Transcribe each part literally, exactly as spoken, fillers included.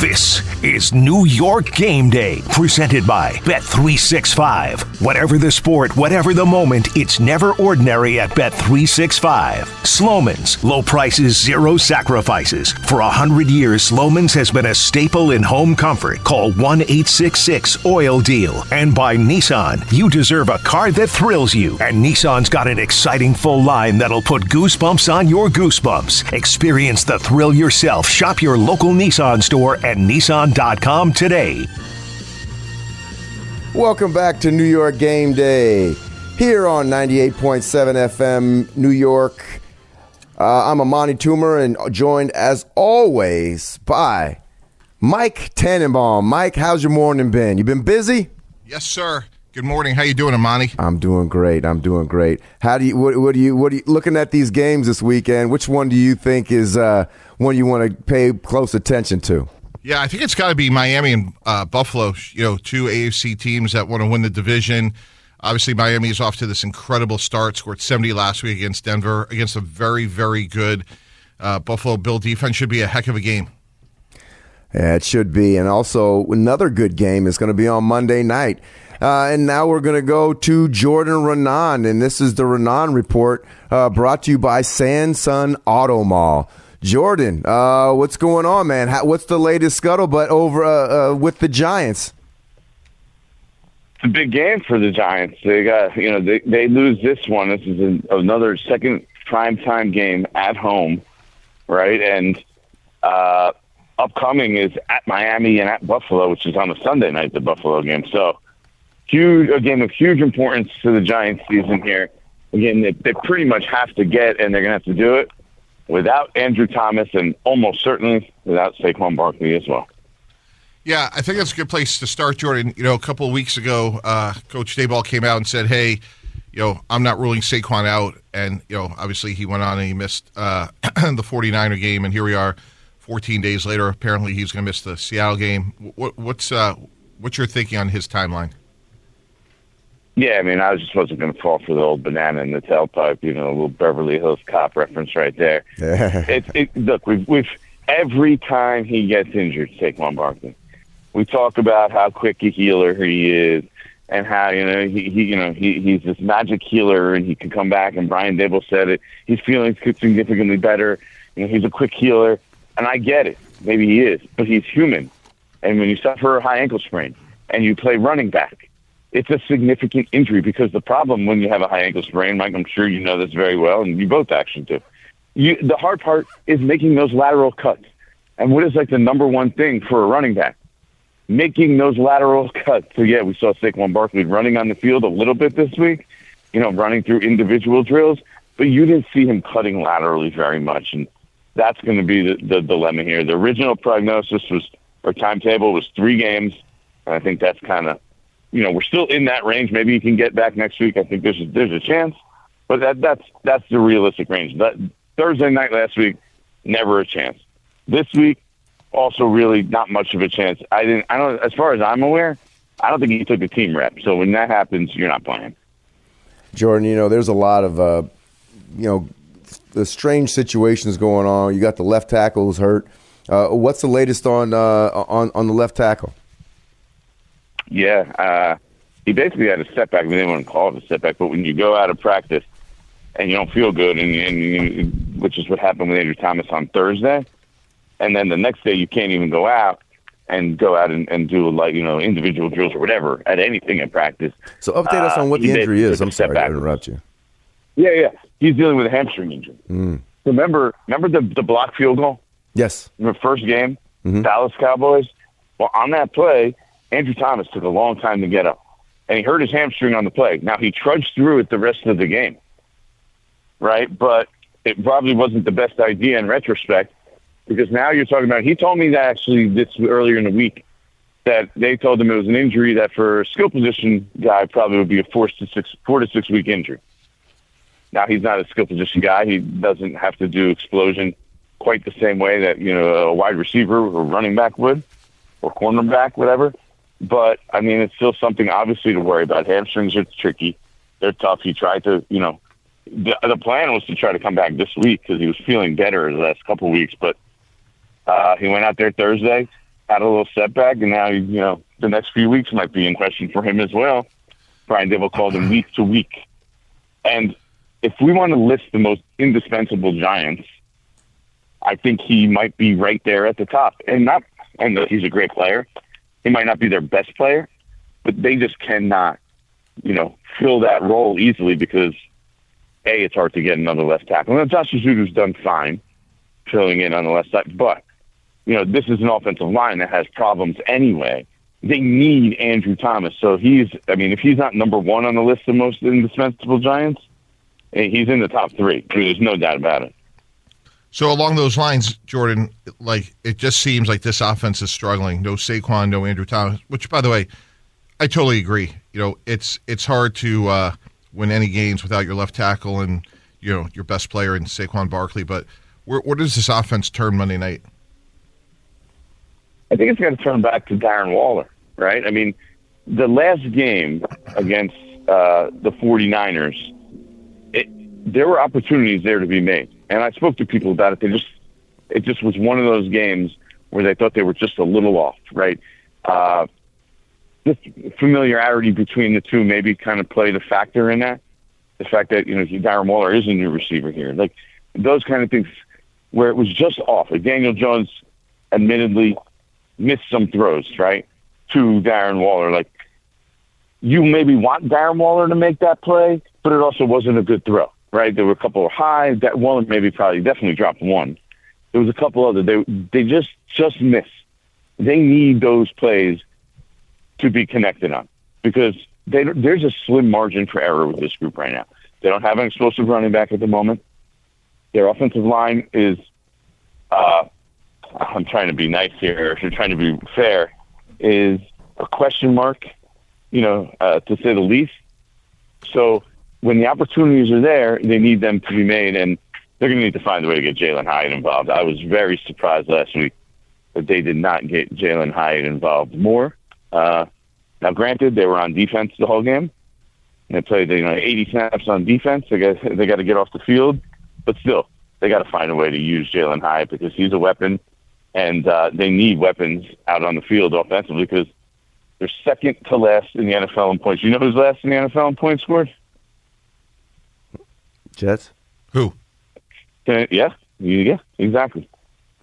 This is New York Game Day, presented by Bet three sixty-five. Whatever the sport, whatever the moment, it's never ordinary at Bet three sixty-five. Sloman's, low prices, zero sacrifices. For one hundred years, Sloman's has been a staple in home comfort. Call one eight six six oil deal. And by Nissan, you deserve a car that thrills you. And Nissan's got an exciting full line that'll put goosebumps on your goosebumps. Experience the thrill yourself. Shop your local Nissan store at Nissan dot com today. Welcome back to New York Game Day here on ninety-eight point seven F M New York. Uh, I'm Imani Toomer and joined as always by Mike Tannenbaum. Mike, how's your morning been? You been busy? Yes, sir. Good morning. How you doing, Imani? I'm doing great. I'm doing great. How do you? What, what do you? What do you? Looking at these games this weekend, which one do you think is uh, one you want to pay close attention to? Yeah, I think it's got to be Miami and uh, Buffalo, you know, two A F C teams that want to win the division. Obviously, Miami is off to this incredible start, scored seventy last week against Denver, against a very, very good uh, Buffalo Bill defense. Should be a heck of a game. Yeah, it should be. And also, another good game is going to be on Monday night. Uh, and now we're going to go to Jordan Raanan, and this is the Raanan Report uh, brought to you by Samsung Auto Mall. Jordan, uh, what's going on, man? How, what's the latest scuttlebutt over uh, uh, with the Giants? It's a big game for the Giants. They got, you know, they, they lose this one. This is an, another second primetime game at home, right? And uh, upcoming is at Miami and at Buffalo, which is on a Sunday night, the Buffalo game. So huge, a game of huge importance to the Giants season here. Again, they, they pretty much have to get, and they're going to have to do it without Andrew Thomas and almost certainly without Saquon Barkley as well. Yeah, I think that's a good place to start, Jordan. You know, a couple of weeks ago, uh, Coach Daboll came out and said, hey, you know, I'm not ruling Saquon out. And, you know, obviously he went on and he missed uh, the forty-niner game, and here we are fourteen days later. Apparently he's going to miss the Seattle game. What, what's uh, what's your thinking on his timeline? Yeah, I mean, I just wasn't going to fall for the old banana in the tailpipe, you know, a little Beverly Hills Cop reference right there. it, it, look, we've, we've every time he gets injured, Saquon Barkley, we talk about how quick a healer he is, and how you know he, he you know he, he's this magic healer, and he can come back. And Brian Daboll said it; he's feeling significantly better. You know, he's a quick healer, and I get it. Maybe he is, but he's human. And when you suffer a high ankle sprain and you play running back, it's a significant injury, because the problem when you have a high ankle sprain, Mike, I'm sure you know this very well, and you both actually do. You, the hard part is making those lateral cuts. And what is like the number one thing for a running back? Making those lateral cuts. So, yeah, we saw Saquon Barkley running on the field a little bit this week, you know, running through individual drills, but you didn't see him cutting laterally very much. And that's going to be the, the dilemma here. The original prognosis was, or timetable was three games. And I think that's kind of, you know, we're still in that range. Maybe you can get back next week. I think there's a, there's a chance, but that that's that's the realistic range. That Thursday night last week, never a chance. This week, also really not much of a chance. I didn't. I don't. As far as I'm aware, I don't think he took a team rep. So when that happens, you're not playing. Jordan, you know, there's a lot of uh, you know, the strange situations going on. You got the left tackles hurt. Uh, what's the latest on uh, on on the left tackle? Yeah, uh, he basically had a step back. We didn't want to call it a step back, but when you go out of practice and you don't feel good, and, and, and which is what happened with Andrew Thomas on Thursday, and then the next day you can't even go out and go out and, and do like you know individual drills or whatever at anything in practice. So update us on what uh, the injury is. I'm sorry to interrupt you. Yeah, yeah, he's dealing with a hamstring injury. Mm. Remember, remember the the blocked field goal? Yes, in the first game, mm-hmm. Dallas Cowboys. Well, on that play, Andrew Thomas took a long time to get up, and he hurt his hamstring on the play. Now, he trudged through it the rest of the game, right? But it probably wasn't the best idea in retrospect, because now you're talking about, he told me that actually this earlier in the week, that they told him it was an injury that for a skill position guy probably would be a four to six, four to six week injury. Now he's not a skill position guy. He doesn't have to do explosion quite the same way that, you know, a wide receiver or running back would, or cornerback, whatever. But I mean, it's still something obviously to worry about. Hamstrings are tricky. They're tough. He tried to, you know, the, the plan was to try to come back this week because he was feeling better the last couple of weeks, but uh, he went out there Thursday, had a little setback, and now, you know, the next few weeks might be in question for him as well. Brian Dibble called him week to week. And if we want to list the most indispensable Giants, I think he might be right there at the top. And not, and he's a great player. He might not be their best player, but they just cannot, you know, fill that role easily because, A, it's hard to get another left tackle. And Josh Isudu's done fine filling in on the left side, but you know, this is an offensive line that has problems anyway. They need Andrew Thomas. So he's, I mean, if he's not number one on the list of most indispensable Giants, he's in the top three. I mean, there's no doubt about it. So along those lines, Jordan, like, it just seems like this offense is struggling. No Saquon, no Andrew Thomas, which, by the way, I totally agree. You know, it's it's hard to uh, win any games without your left tackle and, you know, your best player in Saquon Barkley. But where, where does this offense turn Monday night? I think it's got to turn back to Darren Waller, right? I mean, the last game against uh, the 49ers, it, there were opportunities there to be made. And I spoke to people about it. They just, it just was one of those games where they thought they were just a little off, right? Uh, just familiarity between the two maybe kind of played a factor in that. The fact that, you know, Darren Waller is a new receiver here. Like, those kind of things where it was just off. Like, Daniel Jones admittedly missed some throws, right, to Darren Waller. Like, you maybe want Darren Waller to make that play, but it also wasn't a good throw, right? There were a couple of highs. That Waller maybe probably definitely dropped one. There was a couple other. They they just, just missed. They need those plays to be connected on because they, there's a slim margin for error with this group right now. They don't have an explosive running back at the moment. Their offensive line is uh, – I'm trying to be nice here, if you're trying to be fair, is a question mark, you know, uh, to say the least. So when the opportunities are there, they need them to be made, and they're going to need to find a way to get Jalen Hyatt involved. I was very surprised last week that they did not get Jalen Hyatt involved more. Uh, now, granted, they were on defense the whole game. They played, you know, eighty snaps on defense. They got they got to get off the field, but still, they got to find a way to use Jalen Hyatt because he's a weapon. And uh, they need weapons out on the field offensively because they're second to last in the N F L in points. You know who's last in the N F L in points scored? Jets. Who? Uh, yeah, yeah, exactly.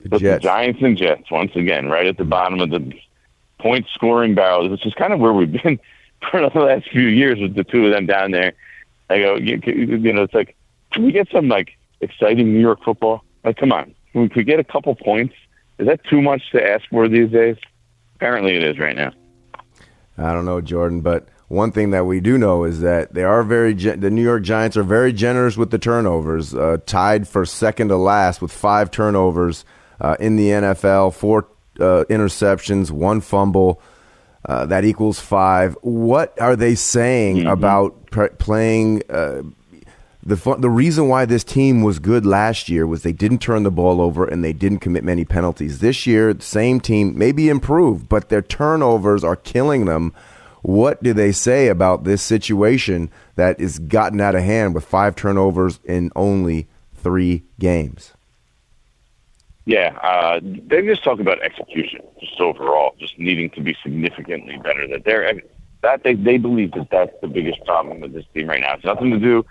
The Jets. The Giants and Jets, once again, right at the bottom of the point scoring barrel, which is kind of where we've been for the last few years with the two of them down there. I go, you know, it's like, can we get some, like, exciting New York football? Like, come on. Can we get a couple points? Is that too much to ask for these days? Apparently it is right now. I don't know, Jordan, but one thing that we do know is that they are very ge- the New York Giants are very generous with the turnovers, uh, tied for second to last with five turnovers uh, in the N F L, four uh, interceptions, one fumble. Uh, that equals five. What are they saying mm-hmm. about pre- playing uh, – The fun, the reason why this team was good last year was they didn't turn the ball over and they didn't commit many penalties. This year, the same team maybe improved, but their turnovers are killing them. What do they say about this situation that is gotten out of hand with five turnovers in only three games? Yeah, uh, they just talk about execution, just overall, just needing to be significantly better. That they're that they they believe that that's the biggest problem with this team right now. It's nothing to do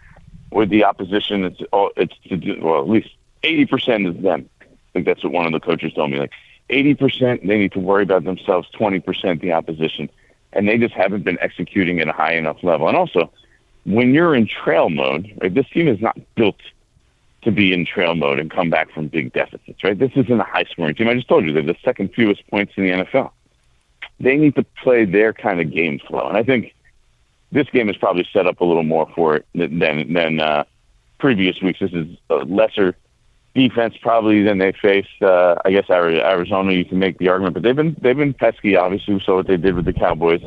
with the opposition, it's all, it's to do, well, at least eighty percent is them. I think that's what one of the coaches told me. Like eighty percent, they need to worry about themselves, twenty percent the opposition. And they just haven't been executing at a high enough level. And also, when you're in trail mode, right, this team is not built to be in trail mode and come back from big deficits, right? This isn't a high-scoring team. I just told you, they're the second fewest points in the N F L. They need to play their kind of game flow. And I think this game is probably set up a little more for it than than uh, previous weeks. This is a lesser defense probably than they faced. Uh, I guess Arizona, you can make the argument, but they've been they've been pesky. Obviously, we saw what they did with the Cowboys.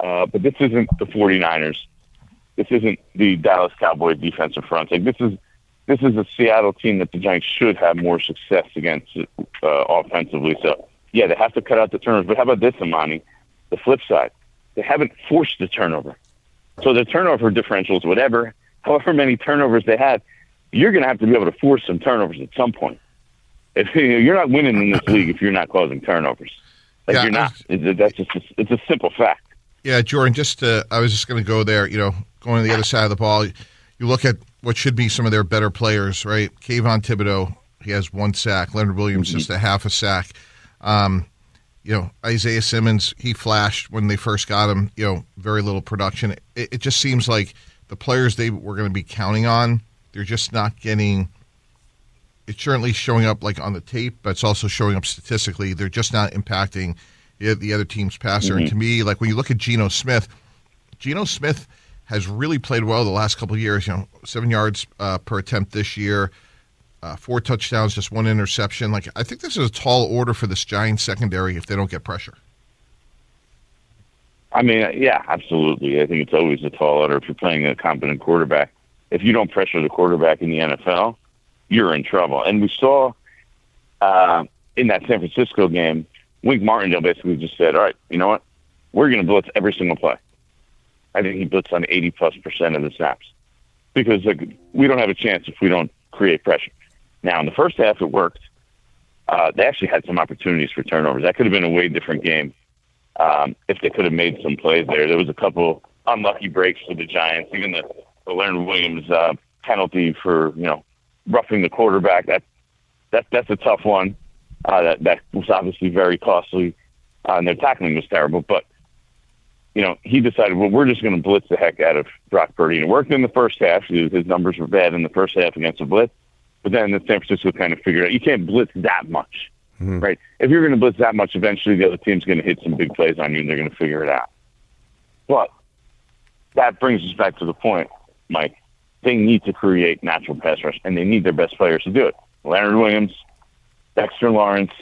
Uh, but this isn't the 49ers. This isn't the Dallas Cowboys defensive front. Like this is this is a Seattle team that the Giants should have more success against uh, offensively. So yeah, they have to cut out the turnovers. But how about this, Imani? The flip side, they haven't forced the turnover. So the turnover differentials, whatever, however many turnovers they have, you're going to have to be able to force some turnovers at some point. If you know, you're not winning in this league if you're not causing turnovers. Like yeah, you're not. It's, that's just a, it's a simple fact. Yeah, Jordan. Just uh, I was just going to go there. You know, going to the other side of the ball, you look at what should be some of their better players, right? Kayvon Thibodeau, he has one sack. Leonard Williams mm-hmm. just a half a sack. Um, you know, Isaiah Simmons, he flashed when they first got him. You know, very little production. It, it just seems like the players they were going to be counting on, they're just not getting. It's certainly showing up like on the tape, but it's also showing up statistically. They're just not impacting the other team's passer. Mm-hmm. And to me, like when you look at Geno Smith, Geno Smith has really played well the last couple of years, you know, seven yards uh, per attempt this year, uh, four touchdowns, just one interception. Like, I think this is a tall order for this Giants secondary if they don't get pressure. I mean, yeah, absolutely. I think it's always a tall order if you're playing a competent quarterback. If you don't pressure the quarterback in the N F L, you're in trouble. And we saw uh, in that San Francisco game, Wink Martindale basically just said, all right, you know what? We're going to blitz every single play. I think he blitzed on eighty-plus percent of the snaps because like, we don't have a chance if we don't create pressure. Now, in the first half, it worked. Uh, they actually had some opportunities for turnovers. That could have been a way different game um, if they could have made some plays there. There was a couple unlucky breaks for the Giants, even the, the Leonard Williams uh, penalty for, you know, roughing the quarterback. That, that that's a tough one. Uh, that, that was obviously very costly, uh, and their tackling was terrible. But, you know, he decided, well, we're just going to blitz the heck out of Brock Purdy. And it worked in the first half. His numbers were bad in the first half against the blitz. But then the San Francisco kind of figured out you can't blitz that much, mm-hmm. right? If you're going to blitz that much, eventually the other team's going to hit some big plays on you, and they're going to figure it out. But that brings us back to the point, Mike. They need to create natural pass rush, and they need their best players to do it. Leonard Williams, Dexter Lawrence,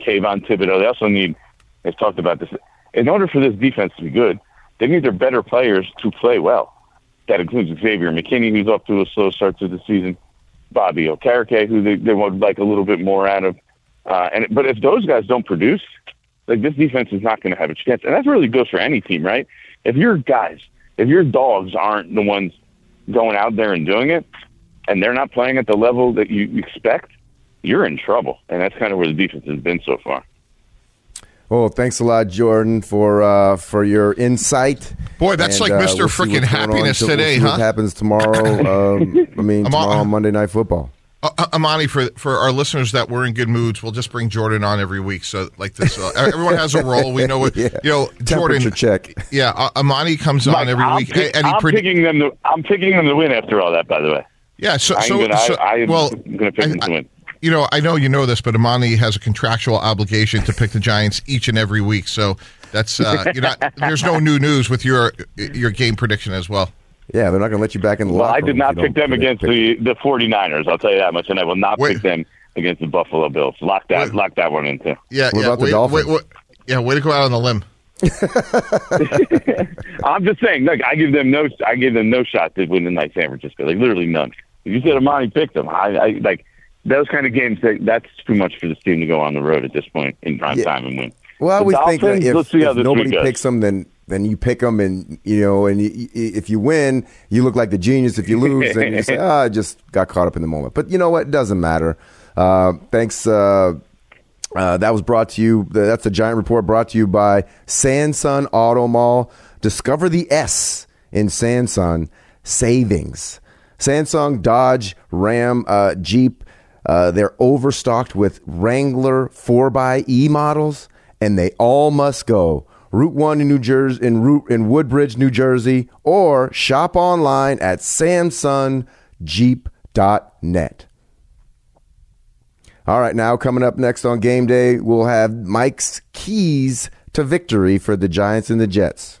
Kayvon Thibodeau. They also need, they've talked about this, in order for this defense to be good, they need their better players to play well. That includes Xavier McKinney, who's off to a slow start to the season, Bobby Okereke, who they, they would like a little bit more out of. Uh, and But if those guys don't produce, like this defense is not going to have a chance. And that really goes for any team, right? If your guys, if your dogs aren't the ones going out there and doing it, and they're not playing at the level that you expect, you're in trouble, and that's kind of where the defense has been so far. Well, thanks a lot, Jordan, for uh, for your insight. Boy, that's and, like Mister Uh, we'll Freaking Happiness today, we'll huh? What happens tomorrow? um, I mean, I'm tomorrow on Monday Night Football. Uh, Imani, for for our listeners that were in good moods, we'll just bring Jordan on every week. So like this, uh, everyone has a role. We know what yeah. you know. Jordan, temperature check. Yeah, uh, Imani comes Mike, on every I'm week. Pick, and he I'm pred- picking them. To, I'm picking them to win. After all that, by the way. Yeah. So I'm so, gonna, so I, I am well, going to pick I, them to win. I, You know, I know you know this, but Imani has a contractual obligation to pick the Giants each and every week. So that's uh, you're not. There's no new news with your your game prediction as well. Yeah, they're not going to let you back in the well, locker room. Well, I did not pick them against the, the 49ers. I'll tell you that much, and I will not wait. pick them against the Buffalo Bills. Lock that, wait. lock that one in too. Yeah, what yeah. About the wait, Dolphins? Wait, wait, yeah, way to go out on the limb. I'm just saying, look, I give them no, I give them no shot to win in like San Francisco, like literally none. If you said Imani picked them, I, I like. Those kind of games, that's too much for this team to go on the road at this point in prime yeah. time and win. Well, I would think that if, if nobody picks them, then then you pick them, and you know, and you, if you win, you look like the genius. If you lose, then you say, "Ah, oh, I just got caught up in the moment." But you know what? It doesn't matter. Uh, thanks. Uh, uh, that was brought to you. That's the Giant Report brought to you by Samsung Auto Mall. Discover the S in Samsung savings. Samsung, Dodge, Ram, uh, Jeep. Uh, they're overstocked with Wrangler four by E models, and they all must go. Route one in New Jersey, in Route in Woodbridge, New Jersey, or shop online at samsung jeep dot net. All right, now coming up next on Game Day, we'll have Mike's keys to victory for the Giants and the Jets.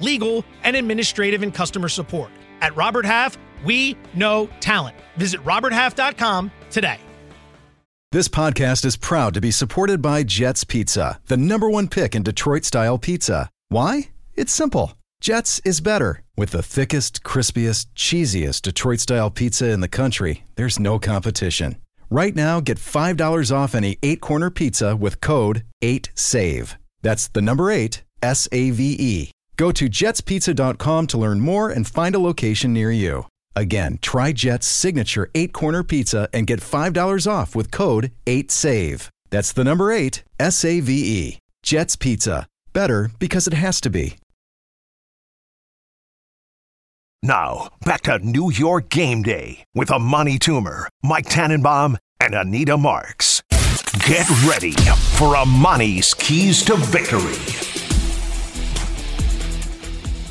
legal, and administrative and customer support. At Robert Half, we know talent. Visit robert half dot com today. This podcast is proud to be supported by Jets Pizza, the number one pick in Detroit-style pizza. Why? It's simple. Jets is better. With the thickest, crispiest, cheesiest Detroit-style pizza in the country, there's no competition. Right now, get five dollars off any eight-corner pizza with code eight save. That's the number eight, S A V E. Go to jets pizza dot com to learn more and find a location near you. Again, try Jet's signature eight-corner pizza and get five dollars off with code eight save. That's the number eight, S A V E. Jet's Pizza. Better because it has to be. Now, back to New York game day with Imani Toomer, Mike Tannenbaum, and Anita Marks. Get ready for Imani's Keys to Victory.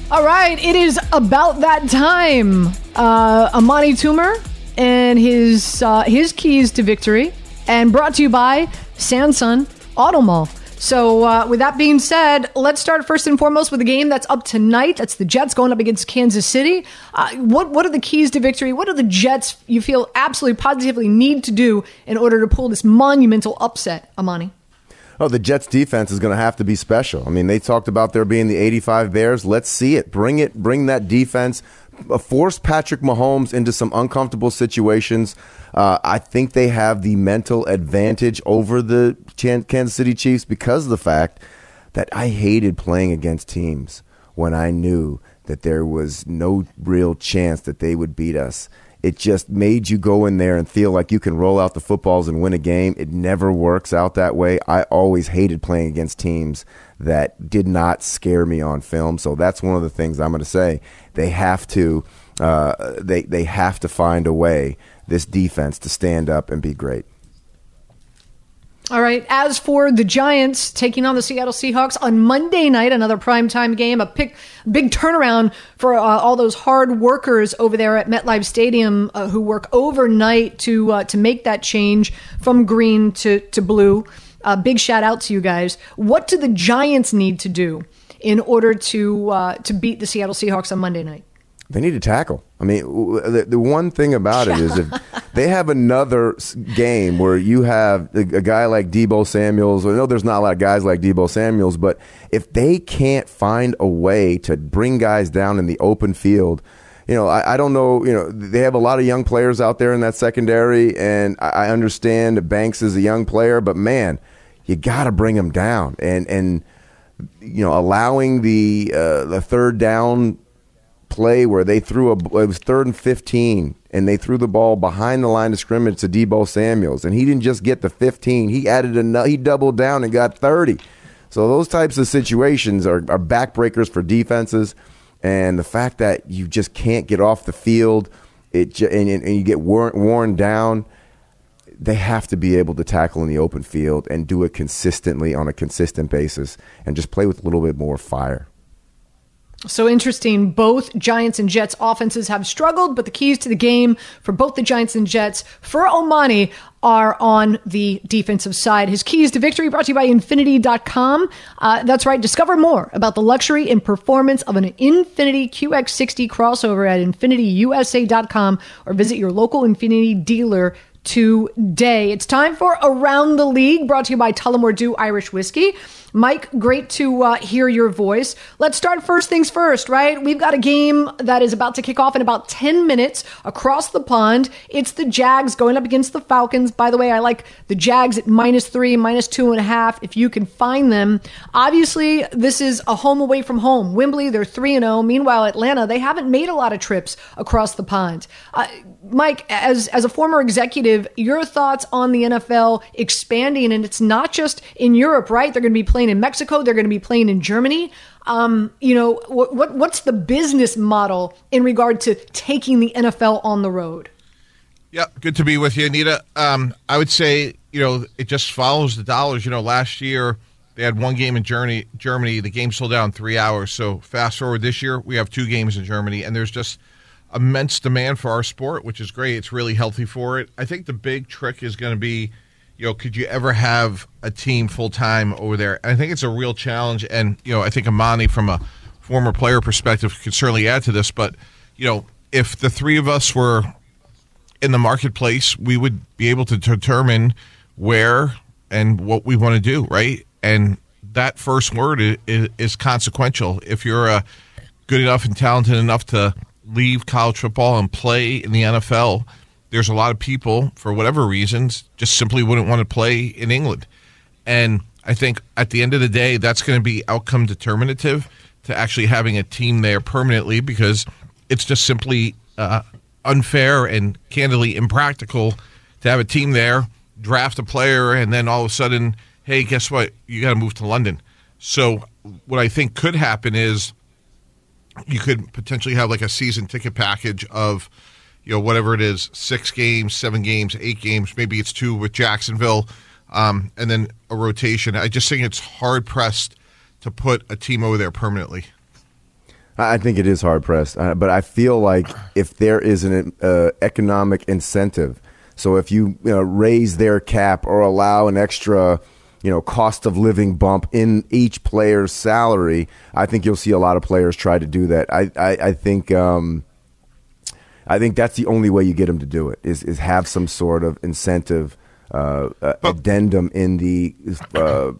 All right, it is about that time. Uh, Imani Toomer and his uh, his keys to victory, and brought to you by Samsung Auto Mall. So uh, with that being said, let's start first and foremost with the game that's up tonight. That's the Jets going up against Kansas City. Uh, what what are the keys to victory? What do the Jets, you feel, absolutely positively need to do in order to pull this monumental upset, Imani? Oh, the Jets defense is going to have to be special. I mean, they talked about there being the eighty-five Bears. Let's see it. Bring it. Bring that defense. Force Patrick Mahomes into some uncomfortable situations. Uh, I think they have the mental advantage over the Kansas City Chiefs because of the fact that I hated playing against teams when I knew that there was no real chance that they would beat us. It just made you go in there and feel like you can roll out the footballs and win a game. It never works out that way. I always hated playing against teams that did not scare me on film. So that's one of the things I'm going to say. They have to, uh, they they have to find a way, this defense, to stand up and be great. All right. As for the Giants taking on the Seattle Seahawks on Monday night, another primetime game, a pick, big turnaround for uh, all those hard workers over there at MetLife Stadium uh, who work overnight to uh, to make that change from green to, to blue. Uh, big shout out to you guys. What do the Giants need to do in order to uh, to beat the Seattle Seahawks on Monday night? They need to tackle. I mean, the, the one thing about it is if they have another game where you have a, a guy like Debo Samuels, I know there's not a lot of guys like Debo Samuels, but if they can't find a way to bring guys down in the open field, you know, I, I don't know, you know, they have a lot of young players out there in that secondary, and I, I understand that Banks is a young player, but man, you got to bring him down. And, and you know, allowing the uh, the third down play where they threw a it was third and fifteen and they threw the ball behind the line of scrimmage to Debo Samuels, and he didn't just get the fifteen, he added another, he doubled down and got thirty. So those types of situations are, are backbreakers for defenses, and the fact that you just can't get off the field it and, and you get worn, worn down. They have to be able to tackle in the open field and do it consistently on a consistent basis and just play with a little bit more fire. So interesting. Both Giants and Jets offenses have struggled, but the keys to the game for both the Giants and Jets for Omani are on the defensive side. His keys to victory brought to you by infinity dot com. Uh, that's right. Discover more about the luxury and performance of an Infiniti Q X sixty crossover at infinity U S A dot com or visit your local Infiniti dealer today. It's time for Around the League, brought to you by Tullamore Dew Irish Whiskey. Mike, great to uh, hear your voice. Let's start first things first, right? We've got a game that is about to kick off in about ten minutes across the pond. It's the Jags going up against the Falcons. By the way, I like the Jags at minus three, minus two and a half, if you can find them. Obviously, this is a home away from home. Wembley, they're three and oh. Meanwhile, Atlanta, they haven't made a lot of trips across the pond. Uh, Mike, as, as a former executive, your thoughts on the N F L expanding, and it's not just in Europe, right? They're going to be playing in Mexico. They're going to be playing in Germany. Um, you know, what, what what's the business model in regard to taking the N F L on the road? Yeah, good to be with you, Anita. Um, I would say, you know, it just follows the dollars. You know, last year they had one game in Germany. Germany, the game sold out in three hours. So fast forward this year, we have two games in Germany, and there's just immense demand for our sport, which is great. It's really healthy for it. I think the big trick is going to be, you know, could you ever have a team full-time over there? And I think it's a real challenge. And, you know, I think Imani, from a former player perspective, could certainly add to this. But, you know, if the three of us were in the marketplace, we would be able to determine where and what we want to do, right? And that first word is, is consequential. If you're uh, good enough and talented enough to leave college football and play in the N F L, there's a lot of people, for whatever reasons, just simply wouldn't want to play in England. And I think at the end of the day, that's going to be outcome determinative to actually having a team there permanently, because it's just simply uh, unfair and candidly impractical to have a team there, draft a player, and then all of a sudden, hey, guess what? You got to move to London. So what I think could happen is you could potentially have like a season ticket package of, you know, whatever it is, six games, seven games, eight games. Maybe it's two with Jacksonville, um, and then a rotation. I just think it's hard-pressed to put a team over there permanently. I think it is hard-pressed, uh, but I feel like if there is an uh, economic incentive, so if you, you know, raise their cap or allow an extra – you know, cost of living bump in each player's salary, I think you'll see a lot of players try to do that. I, I, I think um, I think that's the only way you get them to do it, is, is have some sort of incentive uh, uh, addendum in the uh,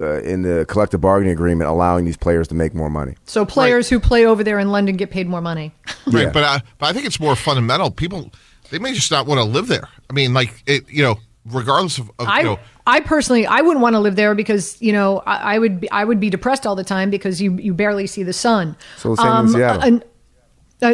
uh, in the collective bargaining agreement allowing these players to make more money. So players right. who play over there in London get paid more money. Right, yeah. but, I, but I think it's more fundamental. People, they may just not want to live there. I mean, like, it, you know, regardless of, of I, you know, I personally, I wouldn't want to live there because, you know, I, I would be, I would be depressed all the time because you, you barely see the sun. So the same um, in Seattle. An,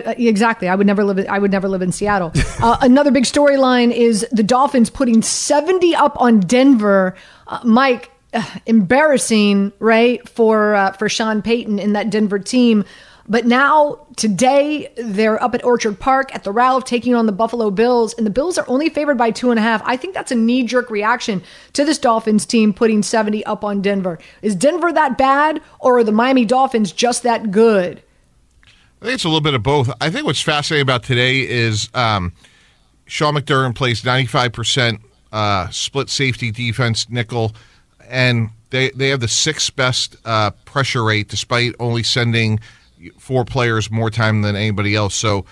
uh, exactly. I would never live. I would never live in Seattle. uh, another big storyline is the Dolphins putting seventy up on Denver. Uh, Mike, uh, embarrassing, right, for uh, for Sean Payton and that Denver team. But now, today, they're up at Orchard Park at the Ralph taking on the Buffalo Bills, and the Bills are only favored by two and a half. I think that's a knee-jerk reaction to this Dolphins team putting seventy up on Denver. Is Denver that bad, or are the Miami Dolphins just that good? I think it's a little bit of both. I think what's fascinating about today is um, Sean McDermott plays ninety-five percent uh, split safety defense nickel, and they, they have the sixth best uh, pressure rate despite only sending – four players more time than anybody else. So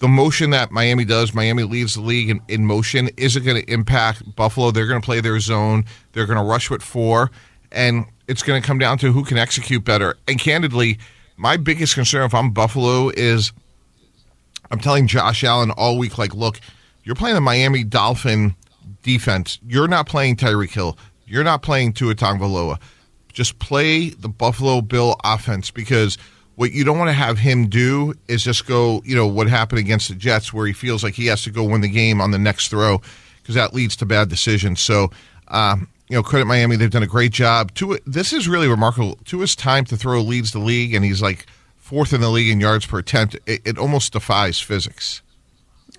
the motion that Miami does, Miami leads the league in, in motion, isn't going to impact Buffalo. They're going to play their zone. They're going to rush with four, and it's going to come down to who can execute better. And candidly, my biggest concern if I'm Buffalo is I'm telling Josh Allen all week, like, look, you're playing the Miami Dolphin defense. You're not playing Tyreek Hill. You're not playing Tua Tagovailoa. Just play the Buffalo Bill offense, because – what you don't want to have him do is just go, you know, what happened against the Jets where he feels like he has to go win the game on the next throw, because that leads to bad decisions. So, um, you know, credit Miami. They've done a great job. Tua, this is really remarkable. Tua's time to throw leads the league, and he's like fourth in the league in yards per attempt. It, it almost defies physics.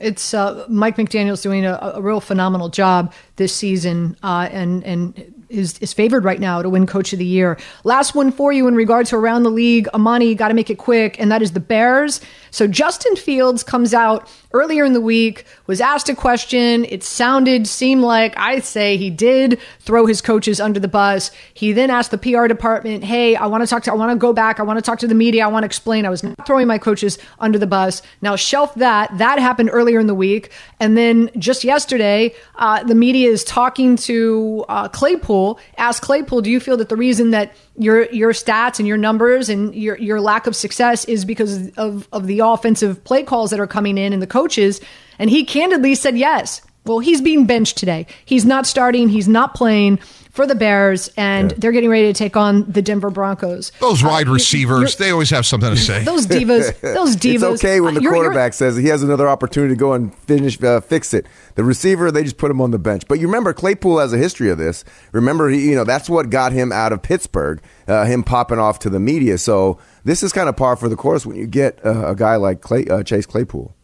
It's uh, Mike McDaniel's doing a, a real phenomenal job this season, uh, and and is, is favored right now to win Coach of the Year. Last one for you in regard to around the league. Imani, got to make it quick, and that is the Bears. So Justin Fields comes out earlier in the week, was asked a question. It sounded, seemed like, I say he did throw his coaches under the bus. He then asked the P R department, hey, I want to talk to, I want to go back. I want to talk to the media. I want to explain I was not throwing my coaches under the bus. Now shelf that. That happened earlier in the week. And then just yesterday, uh, the media is talking to uh, Claypool. Asked Claypool, do you feel that the reason that your your stats and your numbers and your your lack of success is because of, of the offensive play calls that are coming in and the coaches? And he candidly said yes. Well, he's being benched today. He's not starting. He's not playing for the Bears, and yeah. they're getting ready to take on the Denver Broncos. Those wide uh, receivers, they always have something to say. Those divas, those divas. It's okay when the you're, quarterback you're, says he has another opportunity to go and finish, uh, fix it. The receiver, they just put him on the bench. But you remember, Claypool has a history of this. Remember, he, you know, that's what got him out of Pittsburgh, uh, him popping off to the media. So this is kind of par for the course when you get uh, a guy like Clay, uh, Chase Claypool.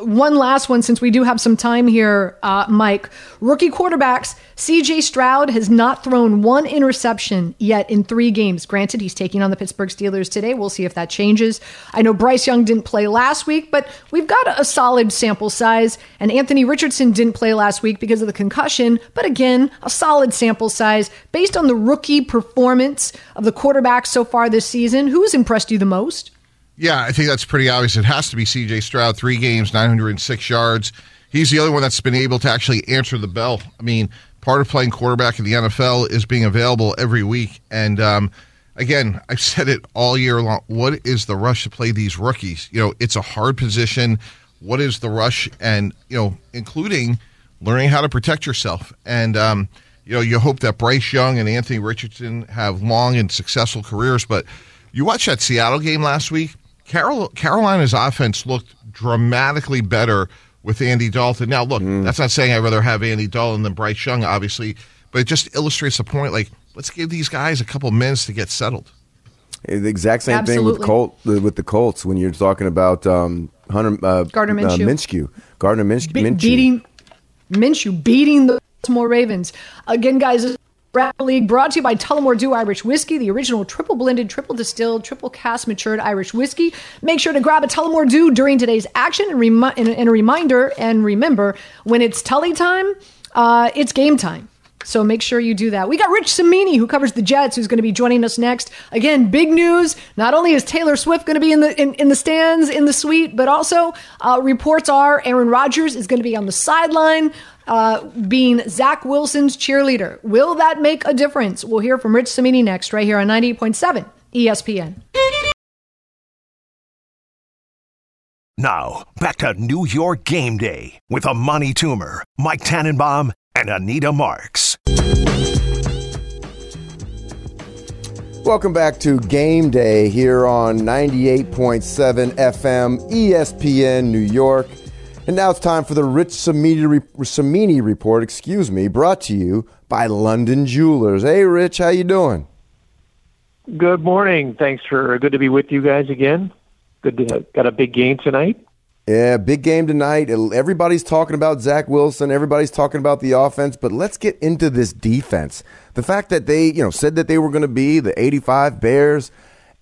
One last one, since we do have some time here, uh, Mike. Rookie quarterbacks, C J Stroud has not thrown one interception yet in three games. Granted, he's taking on the Pittsburgh Steelers today. We'll see if that changes. I know Bryce Young didn't play last week, but we've got a solid sample size. And Anthony Richardson didn't play last week because of the concussion. But again, a solid sample size. Based on the rookie performance of the quarterbacks so far this season, who has impressed you the most? Yeah, I think that's pretty obvious. It has to be C J Stroud. Three games, nine hundred six yards. He's the only one that's been able to actually answer the bell. I mean, part of playing quarterback in the N F L is being available every week. And um, again, I've said it all year long. What is the rush to play these rookies? You know, it's a hard position. What is the rush? And, you know, including learning how to protect yourself. And, um, you know, you hope that Bryce Young and Anthony Richardson have long and successful careers. But you watched that Seattle game last week. Carol, Carolina's offense looked dramatically better with Andy Dalton. Now, look, mm. that's not saying I'd rather have Andy Dalton than Bryce Young, obviously, but it just illustrates the point. Like, let's give these guys a couple minutes to get settled. The exact same Absolutely. thing with Colt, with the Colts when you're talking about um, Hunter uh, Gardner Minshew. Uh, Minshew. Gardner Minshew. Be- beating, Minshew beating the Baltimore Ravens. Again, guys, Rap League brought to you by Tullamore Dew Irish Whiskey, the original triple blended, triple distilled, triple cast matured Irish whiskey. Make sure to grab a Tullamore Dew during today's action, and, remi- and, and a reminder, and remember, when it's Tully time, uh, it's game time. So make sure you do that. We got Rich Cimini, who covers the Jets, who's going to be joining us next. Again, big news. Not only is Taylor Swift going to be in the in, in the stands, in the suite, but also uh, reports are Aaron Rodgers is going to be on the sideline uh, being Zach Wilson's cheerleader. Will that make a difference? We'll hear from Rich Cimini next, right here on ninety-eight point seven E S P N. Now, back to New York game day with Imani Toomer, Mike Tannenbaum, and Anita Marks. Welcome back to Game Day here on ninety-eight point seven F M E S P N New York. And now it's time for the Rich Cimini Report, excuse me, brought to you by London Jewelers. Hey, Rich, how you doing? Good morning. Thanks for, good to be with you guys again. Good to have, got a big game tonight. Yeah, big game tonight. Everybody's talking about Zach Wilson. Everybody's talking about the offense. But let's get into this defense. The fact that they, you know, said that they were going to be the eighty-five Bears,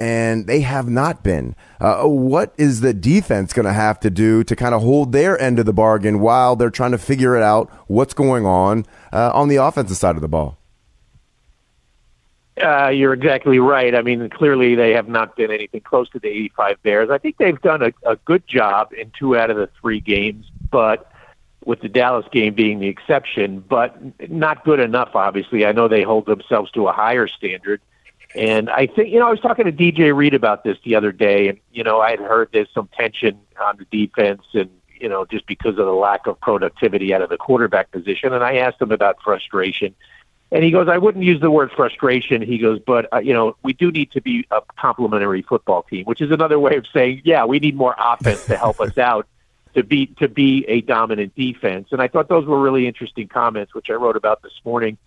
and they have not been. Uh, what is the defense going to have to do to kind of hold their end of the bargain while they're trying to figure it out what's going on uh, on the offensive side of the ball? Uh, you're exactly right. I mean, clearly they have not been anything close to the eighty-five Bears. I think they've done a, a good job in two out of the three games, but with the Dallas game being the exception, but not good enough, obviously. I know they hold themselves to a higher standard. And I think, you know, I was talking to D J Reed about this the other day, and, you know, I had heard there's some tension on the defense and, you know, just because of the lack of productivity out of the quarterback position. And I asked him about frustration. And he goes, I wouldn't use the word frustration. He goes, but, uh, you know, we do need to be a complimentary football team, which is another way of saying, yeah, we need more offense to help us out to be to be a dominant defense. And I thought those were really interesting comments, which I wrote about this morning.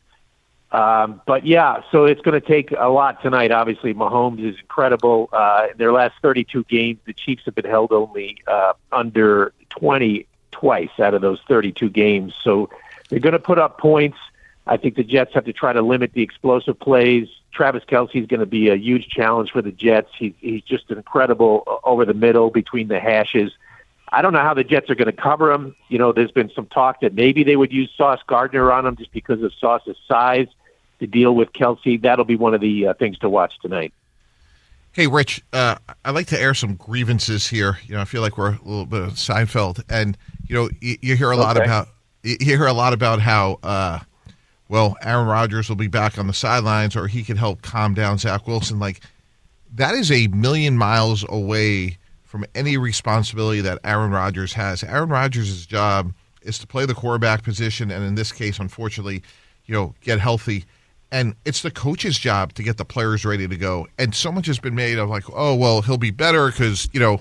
Um, but, yeah, so it's going to take a lot tonight. Obviously, Mahomes is incredible. Uh, in their last thirty-two games, the Chiefs have been held only uh, under twenty twice out of those thirty-two games. So they're going to put up points. I think the Jets have to try to limit the explosive plays. Travis Kelce is going to be a huge challenge for the Jets. He, he's just incredible over the middle between the hashes. I don't know how the Jets are going to cover him. You know, there's been some talk that maybe they would use Sauce Gardner on him just because of Sauce's size to deal with Kelce. That'll be one of the uh, things to watch tonight. Hey, Rich, uh, I'd like to air some grievances here. You know, I feel like we're a little bit of Seinfeld. And, you know, you, you hear a lot okay. about you hear a lot about how, uh, well, Aaron Rodgers will be back on the sidelines or he could help calm down Zach Wilson. Like, that is a million miles away from any responsibility that Aaron Rodgers has. Aaron Rodgers' job is to play the quarterback position, and in this case, unfortunately, you know, get healthy. And it's the coach's job to get the players ready to go. And so much has been made of like, oh, well, he'll be better because, you know,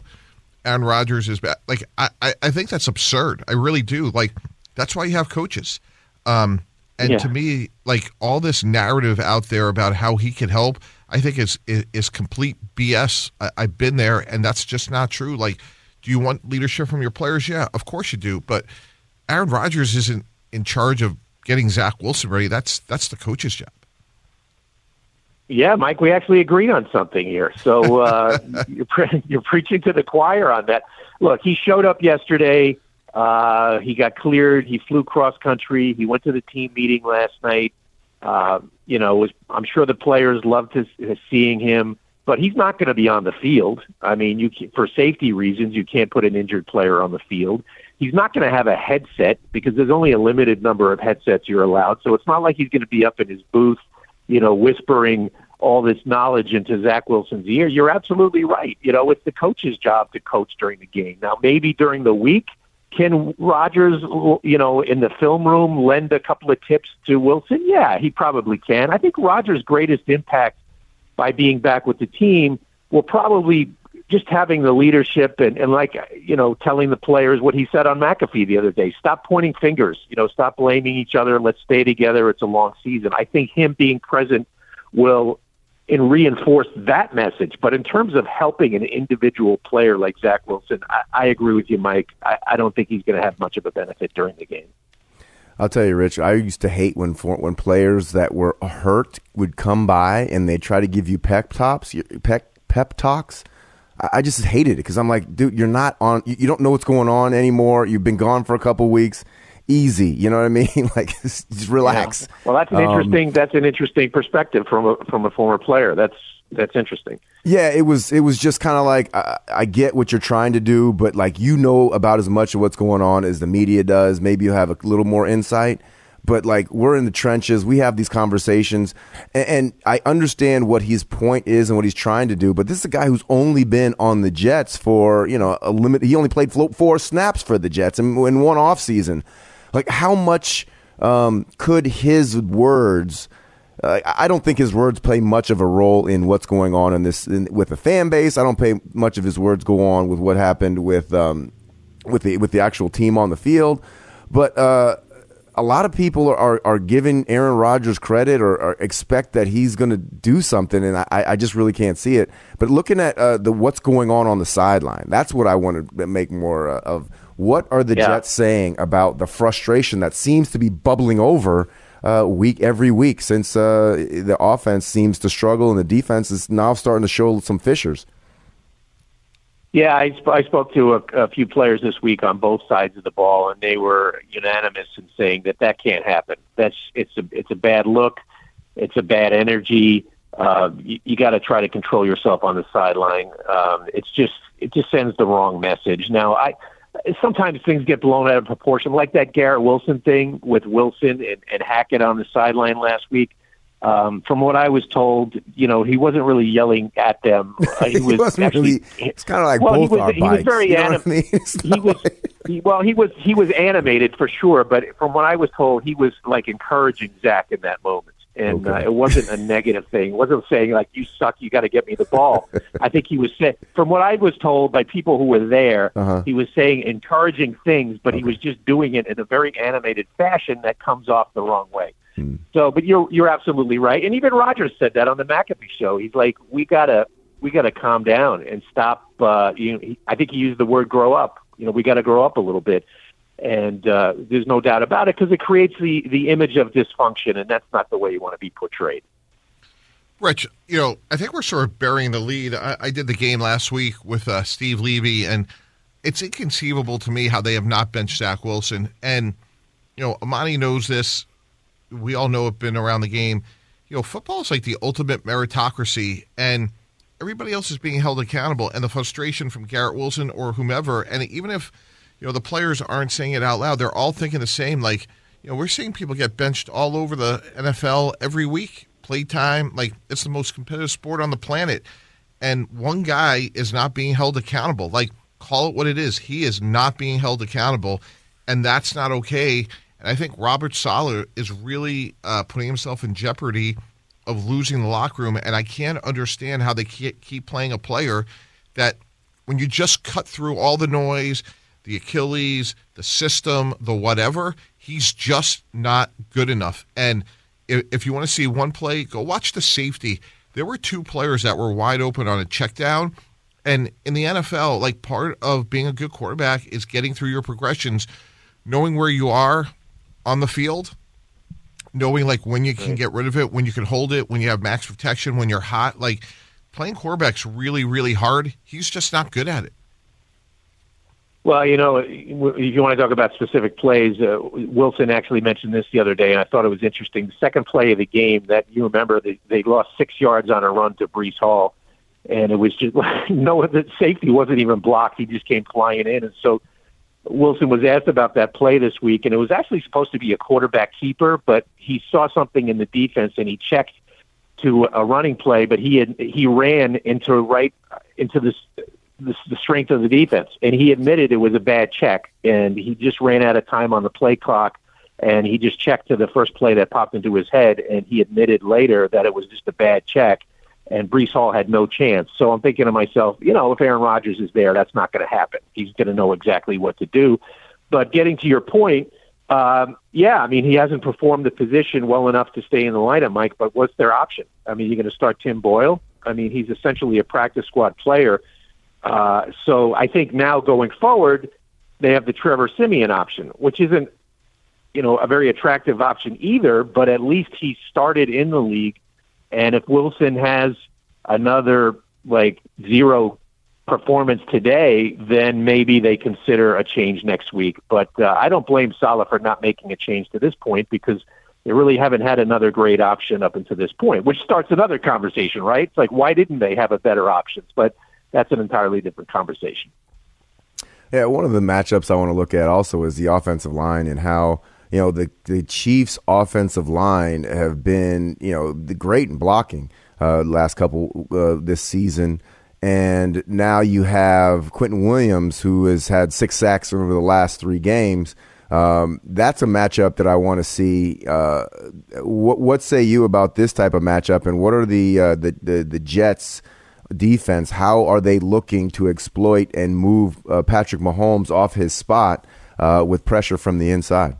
Aaron Rodgers is back. Like, I, I think that's absurd. I really do. Like, that's why you have coaches. Um, and yeah. to me, like, all this narrative out there about how he can help, I think is, is, is complete B S. I, I've been there, and that's just not true. Like, do you want leadership from your players? Yeah, of course you do. But Aaron Rodgers isn't in charge of getting Zach Wilson ready. That's that's the coach's job. Yeah, Mike, we actually agreed on something here. So uh, you're, pre- you're preaching to the choir on that. Look, he showed up yesterday. Uh, he got cleared. He flew cross country. He went to the team meeting last night. Uh, you know, was, I'm sure the players loved his, his seeing him, but he's not going to be on the field. I mean, you can, for safety reasons, you can't put an injured player on the field. He's not going to have a headset because there's only a limited number of headsets you're allowed. So it's not like he's going to be up in his booth, you know, whispering all this knowledge into Zach Wilson's ear. You're absolutely right. You know, it's the coach's job to coach during the game. Now, maybe during the week, can Rodgers, you know, in the film room, lend a couple of tips to Wilson? Yeah, he probably can. I think Rodgers' greatest impact by being back with the team will probably just having the leadership and, and like, you know, telling the players what he said on McAfee the other day. Stop pointing fingers. You know, stop blaming each other. Let's stay together. It's a long season. I think him being present will and reinforce that message. But in terms of helping an individual player like Zach Wilson, I, I agree with you, Mike. I, I don't think he's going to have much of a benefit during the game. I'll tell you, Rich, I used to hate when when players that were hurt would come by and they try to give you pep talks. Pep, pep talks. I, I just hated it because I'm like, dude, you're not on. You, you don't know what's going on anymore. You've been gone for a couple weeks. Easy, you know what I mean? Like, just relax. Yeah. Well, that's an interesting. Um, that's an interesting perspective from a, from a former player. That's that's interesting. Yeah, it was. It was just kind of like I, I get what you're trying to do, but like you know about as much of what's going on as the media does. Maybe you have a little more insight, but like we're in the trenches. We have these conversations, and, and I understand what his point is and what he's trying to do. But this is a guy who's only been on the Jets for you know a limit. He only played four snaps for the Jets in, in one off season. Like, how much um, could his words uh, – I don't think his words play much of a role in what's going on in this in, with the fan base. I don't pay much of his words go on with what happened with um, with the with the actual team on the field. But uh, a lot of people are, are, are giving Aaron Rodgers credit or, or expect that he's going to do something, and I, I just really can't see it. But looking at uh, the what's going on on the sideline, that's what I want to make more uh, of – what are the yeah. Jets saying about the frustration that seems to be bubbling over uh, week every week since uh, the offense seems to struggle and the defense is now starting to show some fissures? Yeah, I, sp- I spoke to a, a few players this week on both sides of the ball, and they were unanimous in saying that that can't happen. That's it's a it's a bad look, it's a bad energy. Uh, you you got to try to control yourself on the sideline. Um, it's just it just sends the wrong message. Now I. Sometimes things get blown out of proportion, like that Garrett Wilson thing with Wilson and, and Hackett on the sideline last week. Um, from what I was told, you know, he wasn't really yelling at them. Uh, he, he was actually. Really, it's kind of like well, both he was, our he bikes. Was very animated. I mean? like... he, well, he was he was animated for sure, but from what I was told, he was like encouraging Zach in that moment, and okay. uh, it wasn't a negative thing. It wasn't saying like "you suck, you got to get me the ball." I think he was saying, from what I was told by people who were there, uh-huh. he was saying encouraging things, but okay. he was just doing it in a very animated fashion that comes off the wrong way. Hmm. So, but you're you're absolutely right, and even Rodgers said that on the McAfee show. He's like, we gotta we gotta calm down and stop. Uh, you know, he, I think he used the word "grow up." You know, we gotta grow up a little bit. And uh, there's no doubt about it, because it creates the, the image of dysfunction, and that's not the way you want to be portrayed. Rich, you know, I think we're sort of burying the lead. I, I did the game last week with uh, Steve Levy, and it's inconceivable to me how they have not benched Zach Wilson. And, you know, Imani knows this. We all know it, been around the game. You know, football is like the ultimate meritocracy, and everybody else is being held accountable. And the frustration from Garrett Wilson or whomever, and even if, you know, the players aren't saying it out loud, they're all thinking the same. Like, you know, we're seeing people get benched all over the N F L every week. Playtime, like, it's the most competitive sport on the planet, and one guy is not being held accountable. Like, call it what it is, he is not being held accountable, and that's not okay. And I think Robert Saleh is really uh, putting himself in jeopardy of losing the locker room, and I can't understand how they can't keep playing a player that, when you just cut through all the noise, the Achilles, the system, the whatever, he's just not good enough. And if you want to see one play, go watch the safety. There were two players that were wide open on a check down. And in the N F L, like, part of being a good quarterback is getting through your progressions, knowing where you are on the field, knowing, like, when you can get rid of it, when you can hold it, when you have max protection, when you're hot. Like, playing quarterback's really, really hard. He's just not good at it. Well, you know, if you want to talk about specific plays, uh, Wilson actually mentioned this the other day, and I thought it was interesting. The second play of the game, that you remember, they, they lost six yards on a run to Breece Hall, and it was just no, the safety wasn't even blocked. He just came flying in. And so Wilson was asked about that play this week, and it was actually supposed to be a quarterback keeper, but he saw something in the defense, and he checked to a running play, but he had, he ran into right into this. The, the strength of the defense, and he admitted it was a bad check, and he just ran out of time on the play clock, and he just checked to the first play that popped into his head, and he admitted later that it was just a bad check, and Breece Hall had no chance. So I'm thinking to myself, you know, if Aaron Rodgers is there, that's not going to happen. He's going to know exactly what to do. But getting to your point, um, yeah, I mean, he hasn't performed the position well enough to stay in the lineup, Mike, but what's their option? I mean, you're going to start Tim Boyle? I mean, he's essentially a practice squad player. Uh, so I think now going forward, they have the Trevor Siemian option, which isn't, you know, a very attractive option either, but at least he started in the league. And if Wilson has another, like, zero performance today, then maybe they consider a change next week. But uh, I don't blame Saleh for not making a change to this point, because they really haven't had another great option up until this point, which starts another conversation, right? It's like, why didn't they have a better options? But that's an entirely different conversation. Yeah, one of the matchups I want to look at also is the offensive line, and how, you know, the, the Chiefs' offensive line have been, you know, great in blocking uh, last couple uh, this season. And now you have Quinnen Williams, who has had six sacks over the last three games. Um, that's a matchup that I want to see. Uh, what, what say you about this type of matchup, and what are the uh, the, the the Jets' defense? How are they looking to exploit and move uh, Patrick Mahomes off his spot uh, with pressure from the inside?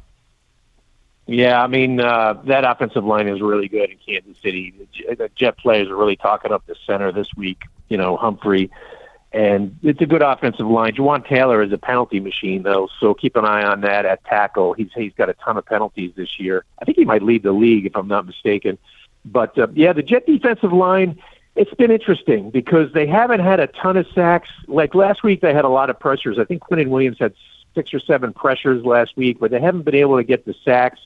Yeah, I mean, uh, that offensive line is really good in Kansas City. The Jet players are really talking up the center this week, you know, Humphrey. And it's a good offensive line. Juwan Taylor is a penalty machine, though, so keep an eye on that at tackle. He's He's got a ton of penalties this year. I think he might lead the league, if I'm not mistaken. But, uh, yeah, the Jet defensive line, it's been interesting because they haven't had a ton of sacks. Like last week, they had a lot of pressures. I think Quinnen Williams had six or seven pressures last week, but they haven't been able to get the sacks.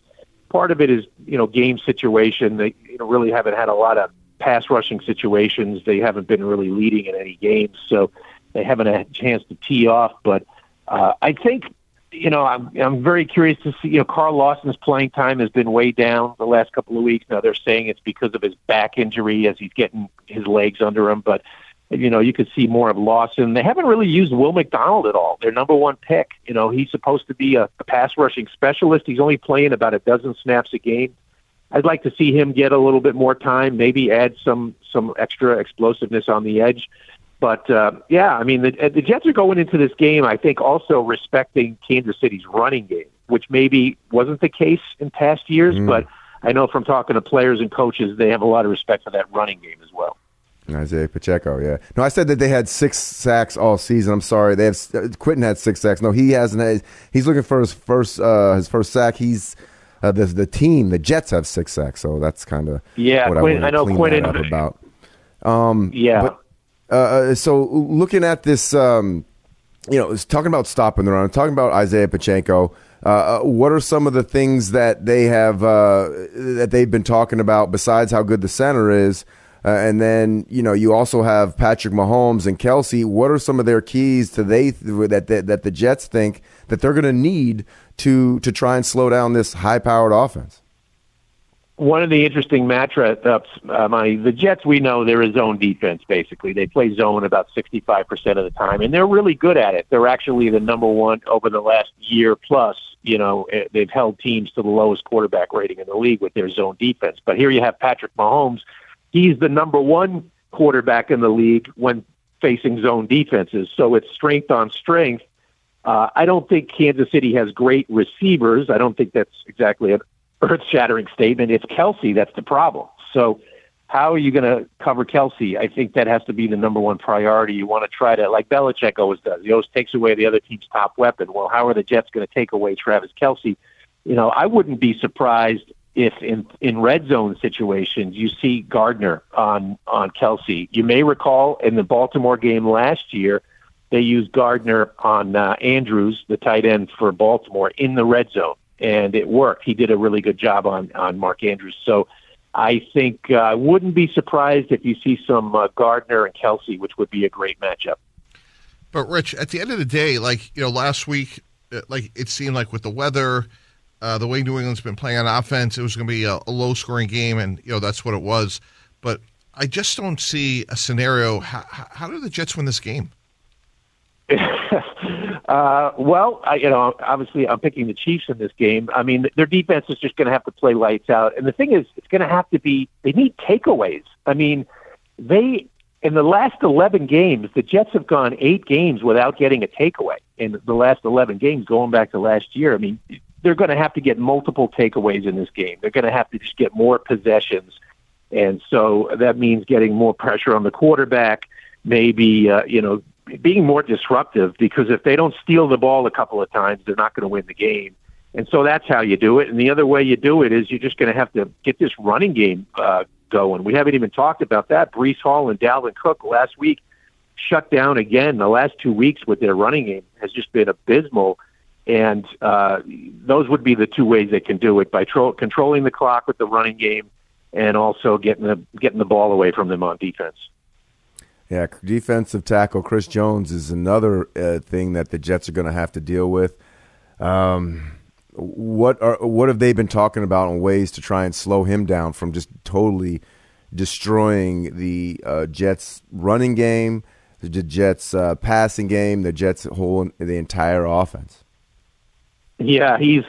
Part of it is, you know, game situation. They, you know, really haven't had a lot of pass rushing situations. They haven't been really leading in any games, so they haven't had a chance to tee off. But uh, I think, you know, I'm I'm very curious to see. You know, Carl Lawson's playing time has been way down the last couple of weeks. Now they're saying it's because of his back injury as he's getting his legs under him. But, you know, you could see more of Lawson. They haven't really used Will McDonald at all, their number one pick. You know, he's supposed to be a, a pass rushing specialist. He's only playing about a dozen snaps a game. I'd like to see him get a little bit more time, maybe add some some extra explosiveness on the edge. But, uh, yeah, I mean, the, the Jets are going into this game, I think, also respecting Kansas City's running game, which maybe wasn't the case in past years. Mm. But I know from talking to players and coaches, they have a lot of respect for that running game as well. Isaiah Pacheco, yeah. No, I said that they had six sacks all season. I'm sorry, they have. Quinnen had six sacks. No, he hasn't. Had, he's looking for his first uh, his first sack. He's uh, the the team, the Jets have six sacks, so that's kind of yeah. What Quinn, I, I know Quinnen up about. Um, yeah. But, uh, so looking at this, um, you know, talking about stopping the run, talking about Isaiah Pacheco. Uh, what are some of the things that they have uh, that they've been talking about besides how good the center is? Uh, and then, you know, you also have Patrick Mahomes and Kelce. What are some of their keys to they that that, that the Jets think that they're going to need to to try and slow down this high-powered offense? One of the interesting matchups, uh, Monty, the Jets, we know they're a zone defense, basically. They play zone about sixty-five percent of the time, and they're really good at it. They're actually the number one over the last year plus. You know, they've held teams to the lowest quarterback rating in the league with their zone defense. But here you have Patrick Mahomes. He's the number one quarterback in the league when facing zone defenses. So it's strength on strength. Uh, I don't think Kansas City has great receivers. I don't think that's exactly an earth-shattering statement. It's Kelce that's the problem. So how are you going to cover Kelce? I think that has to be the number one priority. You want to try to, like Belichick always does, he always takes away the other team's top weapon. Well, how are the Jets going to take away Travis Kelce? You know, I wouldn't be surprised if in, in red zone situations you see Gardner on, on Kelce. You may recall in the Baltimore game last year, they used Gardner on uh, Andrews, the tight end for Baltimore, in the red zone. And it worked. He did a really good job on, on Mark Andrews. So I think I uh, wouldn't be surprised if you see some uh, Gardner and Kelce, which would be a great matchup. But, Rich, at the end of the day, like, you know, last week, like it seemed like with the weather, uh, the way New England's been playing on offense, it was going to be a, a low-scoring game, and, you know, that's what it was. But I just don't see a scenario. How, how do the Jets win this game? Uh, well, I, you know, obviously I'm picking the Chiefs in this game. I mean, their defense is just going to have to play lights out. And the thing is, it's going to have to be, they need takeaways. I mean, they, in the last eleven games, the Jets have gone eight games without getting a takeaway in the last eleven games, going back to last year. I mean, they're going to have to get multiple takeaways in this game. They're going to have to just get more possessions. And so that means getting more pressure on the quarterback, maybe, uh, you know, being more disruptive, because if they don't steal the ball a couple of times, they're not going to win the game. And so that's how you do it. And the other way you do it is you're just going to have to get this running game uh, going. We haven't even talked about that. Breece Hall and Dalvin Cook last week shut down again. The last two weeks with their running game has just been abysmal. And uh, those would be the two ways they can do it, by tro- controlling the clock with the running game and also getting the, getting the ball away from them on defense. Yeah, defensive tackle Chris Jones is another uh, thing that the Jets are going to have to deal with. Um, what are what have they been talking about on ways to try and slow him down from just totally destroying the uh, Jets' running game, the Jets' uh, passing game, the Jets' whole the entire offense? Yeah, he's.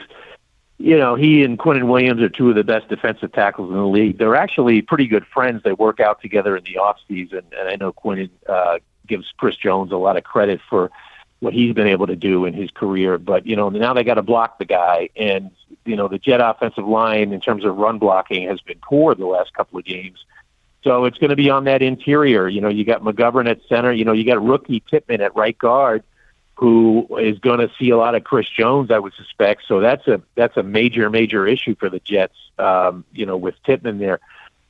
You know, he and Quinnen Williams are two of the best defensive tackles in the league. They're actually pretty good friends. They work out together in the offseason, and I know Quinnen uh, gives Chris Jones a lot of credit for what he's been able to do in his career. But, you know, now they got to block the guy, and, you know, the Jet offensive line in terms of run blocking has been poor the last couple of games. So it's going to be on that interior. You know, you got McGovern at center. You know, you got rookie Tippmann at right guard, who is going to see a lot of Chris Jones, I would suspect. So that's a that's a major, major issue for the Jets, um, you know, with Tippmann there.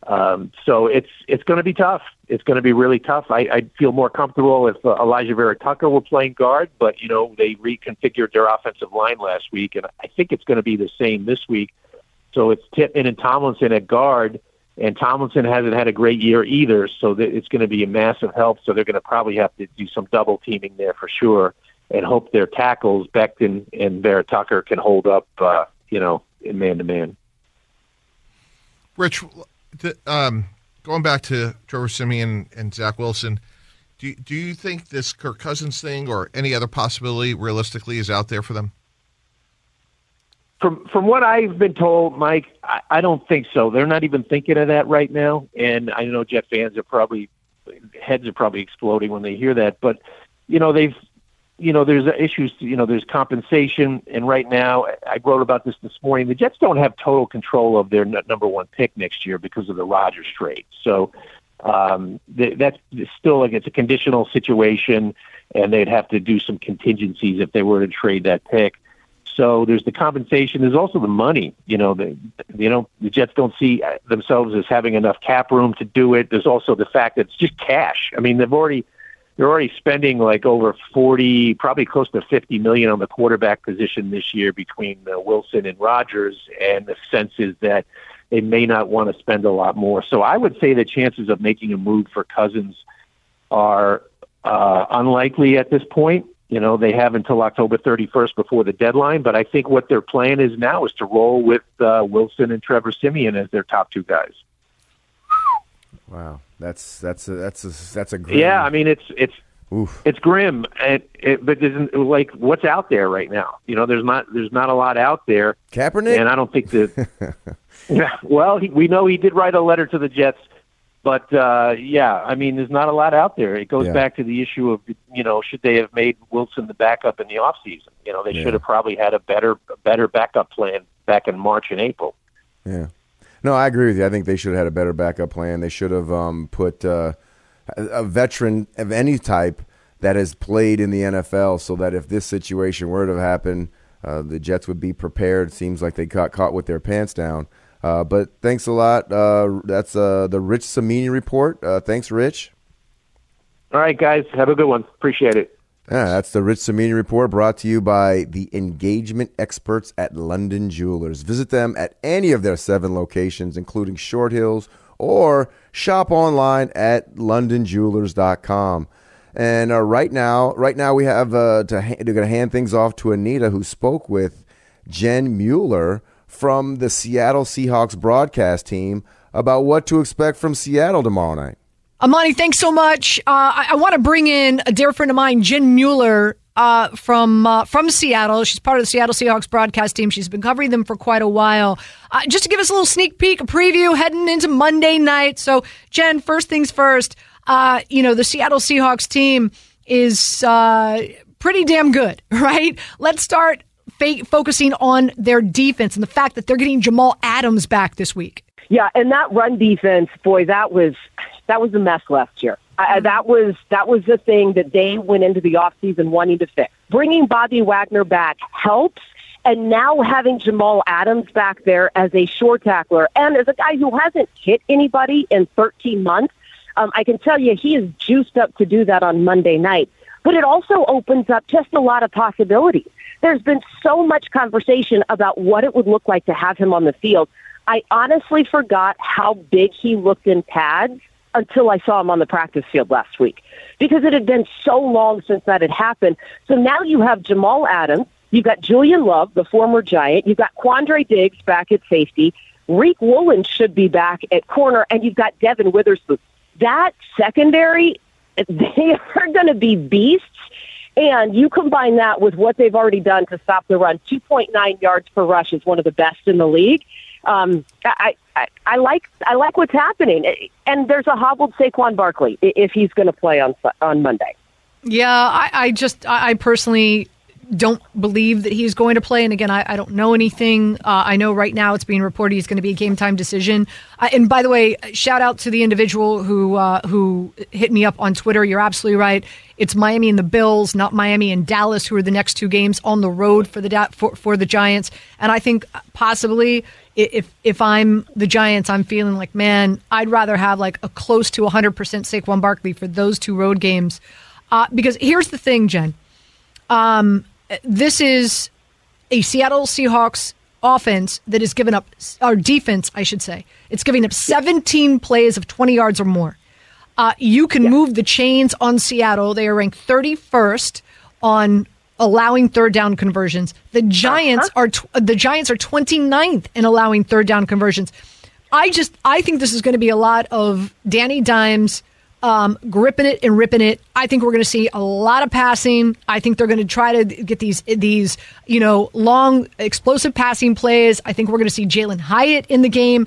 Um, so it's it's going to be tough. It's going to be really tough. I, I'd feel more comfortable if uh, Elijah Vera Tucker were playing guard, but, you know, they reconfigured their offensive line last week, and I think it's going to be the same this week. So it's Tippmann and Tomlinson at guard, and Tomlinson hasn't had a great year either, so th- it's going to be a massive help. So they're going to probably have to do some double teaming there for sure, and hope their tackles, Becton and Vera Tucker, can hold up, uh, you know, in man-to-man. Rich, the, um, going back to Trevor Siemian and Zach Wilson, do, do you think this Kirk Cousins thing or any other possibility realistically is out there for them? From from what I've been told, Mike, I, I don't think so. They're not even thinking of that right now, and I know Jet fans are probably, heads are probably exploding when they hear that, but, you know, they've, you know, there's issues, you know, there's compensation. And right now, I wrote about this this morning, the Jets don't have total control of their number one pick next year because of the Rodgers trade. So Um, that's still like it's a conditional situation, and they'd have to do some contingencies if they were to trade that pick. So there's the compensation. There's also the money. You know, the you know the Jets don't see themselves as having enough cap room to do it. There's also the fact that it's just cash. I mean, they've already they're already spending like over forty, probably close to fifty million on the quarterback position this year between uh, Wilson and Rodgers, and the sense is that they may not want to spend a lot more. So I would say the chances of making a move for Cousins are uh, unlikely at this point. You know, they have until October thirty-first before the deadline, but I think what their plan is now is to roll with uh, Wilson and Trevor Siemian as their top two guys. Wow, that's that's a, that's a, that's a grim. Yeah, I mean it's it's Oof. it's grim, and it, but isn't like what's out there right now. You know, there's not there's not a lot out there. Kaepernick, and I don't think that. yeah, well, he, we know he did write a letter to the Jets. But, uh, yeah, I mean, there's not a lot out there. It goes yeah. back to the issue of, you know, should they have made Wilson the backup in the offseason? You know, they yeah. should have probably had a better better backup plan back in March and April. Yeah. No, I agree with you. I think they should have had a better backup plan. They should have um, put uh, a veteran of any type that has played in the N F L so that if this situation were to happen, uh, the Jets would be prepared. It seems like they got caught with their pants down. Uh, but thanks a lot. Uh, that's uh, the Rich Cimini report. Uh, thanks, Rich. All right, guys. Have a good one. Appreciate it. Yeah, that's the Rich Cimini report brought to you by the engagement experts at London Jewelers. Visit them at any of their seven locations, including Short Hills, or shop online at london jewelers dot com. And uh, right now, right now we have uh, to ha- they're going to hand things off to Anita, who spoke with Jen Mueller from the Seattle Seahawks broadcast team about what to expect from Seattle tomorrow night. Imani, thanks so much. Uh, I, I want to bring in a dear friend of mine, Jen Mueller, uh, from uh, from Seattle. She's part of the Seattle Seahawks broadcast team. She's been covering them for quite a while. Uh, just to give us a little sneak peek, a preview heading into Monday night. So, Jen, first things first, uh, you know, the Seattle Seahawks team is uh, pretty damn good, right? Let's start focusing on their defense and the fact that they're getting Jamal Adams back this week. Yeah, and that run defense, boy, that was that was a mess last year. Mm-hmm. I, that was that was the thing that they went into the offseason wanting to fix. Bringing Bobby Wagner back helps, and now having Jamal Adams back there as a short tackler and as a guy who hasn't hit anybody in thirteen months, um, I can tell you he is juiced up to do that on Monday night. But it also opens up just a lot of possibilities. There's been so much conversation about what it would look like to have him on the field. I honestly forgot how big he looked in pads until I saw him on the practice field last week, because it had been so long since that had happened. So now you have Jamal Adams, you've got Julian Love, the former Giant, you've got Quandre Diggs back at safety, Reek Woolen should be back at corner, and you've got Devin Witherspoon. That secondary, they are going to be beasts. And you combine that with what they've already done to stop the run. two point nine yards per rush is one of the best in the league. Um, I, I, I like I like what's happening. And there's a hobbled Saquon Barkley if he's going to play on on Monday. Yeah, I, I just I personally don't believe that he's going to play. And again, I, I don't know anything. Uh, I know right now it's being reported he's going to be a game time decision. Uh, and by the way, shout out to the individual who uh, who hit me up on Twitter. You're absolutely right. It's Miami and the Bills, not Miami and Dallas, who are the next two games on the road for the for, for the Giants. And I think possibly if if I'm the Giants, I'm feeling like, man, I'd rather have like a close to one hundred percent Saquon Barkley for those two road games. Uh, because here's the thing, Jen. Um, This is a Seattle Seahawks offense that has given up, or defense, I should say. It's giving up seventeen plays of twenty yards or more. Uh, you can yeah. move the chains on Seattle. They are ranked thirty-first on allowing third down conversions. The Giants uh-huh. are tw- the Giants are twenty-ninth in allowing third down conversions. I just I think this is going to be a lot of Danny Dimes. Um, gripping it and ripping it. I think we're going to see a lot of passing. I think they're going to try to get these these you know long explosive passing plays. I think we're going to see Jalen Hyatt in the game.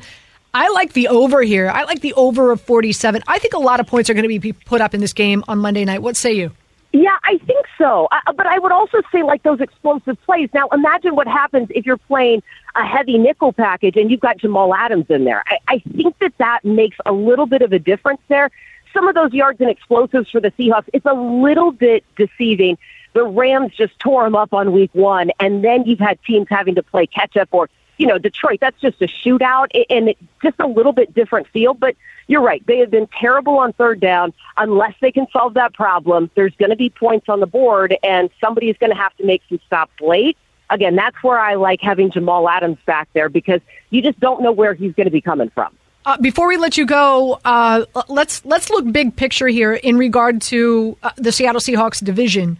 I like the over here. I like the over of forty-seven. I think a lot of points are going to be put up in this game on Monday night. What say you? Yeah, I think so. I, but I would also say, like, those explosive plays. Now, imagine what happens if you're playing a heavy nickel package and you've got Jamal Adams in there. I, I think that that makes a little bit of a difference there. Some of those yards and explosives for the Seahawks, it's a little bit deceiving. The Rams just tore them up on week one, and then you've had teams having to play catch-up or, you know, Detroit, that's just a shootout, and it's just a little bit different feel. But you're right. They have been terrible on third down. Unless they can solve that problem, there's going to be points on the board, and somebody is going to have to make some stops late. Again, that's where I like having Jamal Adams back there because you just don't know where he's going to be coming from. Uh, before we let you go, uh, let's let's look big picture here in regard to uh, the Seattle Seahawks division.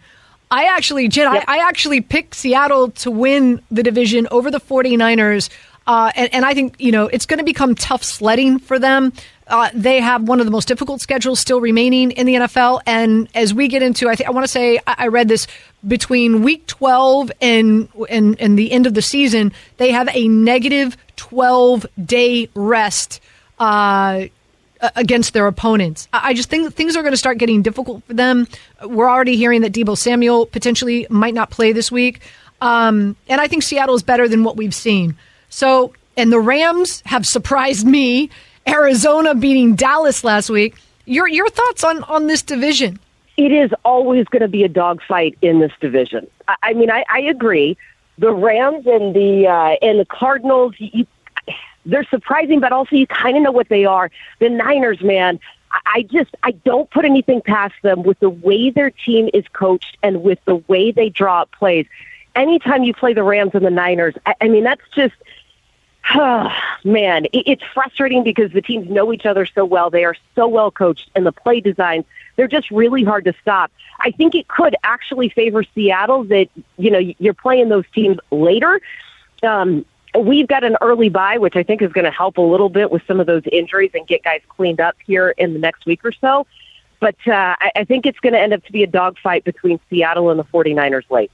I actually, Jen, yep. I, I actually picked Seattle to win the division over the 49ers, uh, and, and I think, you know, it's going to become tough sledding for them. Uh, they have one of the most difficult schedules still remaining in the N F L, and as we get into, I think I want to say I, I read this between week twelve and, and and the end of the season, they have a negative twelve day rest Uh, against their opponents. I just think that things are going to start getting difficult for them. We're already hearing that Debo Samuel potentially might not play this week. Um, and I think Seattle is better than what we've seen. So, and the Rams have surprised me. Arizona beating Dallas last week. Your your thoughts on, on this division? It is always going to be a dogfight in this division. I, I mean, I, I agree. The Rams and the uh, and the Cardinals, you, they're surprising, but also you kind of know what they are. The Niners, man, I just, I don't put anything past them with the way their team is coached and with the way they draw up plays. Anytime you play the Rams and the Niners, I, I mean, that's just, oh, man, it, it's frustrating because the teams know each other so well. They are so well coached, and the play designs, they're just really hard to stop. I think it could actually favor Seattle that, you know, you're playing those teams later. Um, We've got an early bye, which I think is going to help a little bit with some of those injuries and get guys cleaned up here in the next week or so. But uh, I, I think it's going to end up to be a dogfight between Seattle and the 49ers late.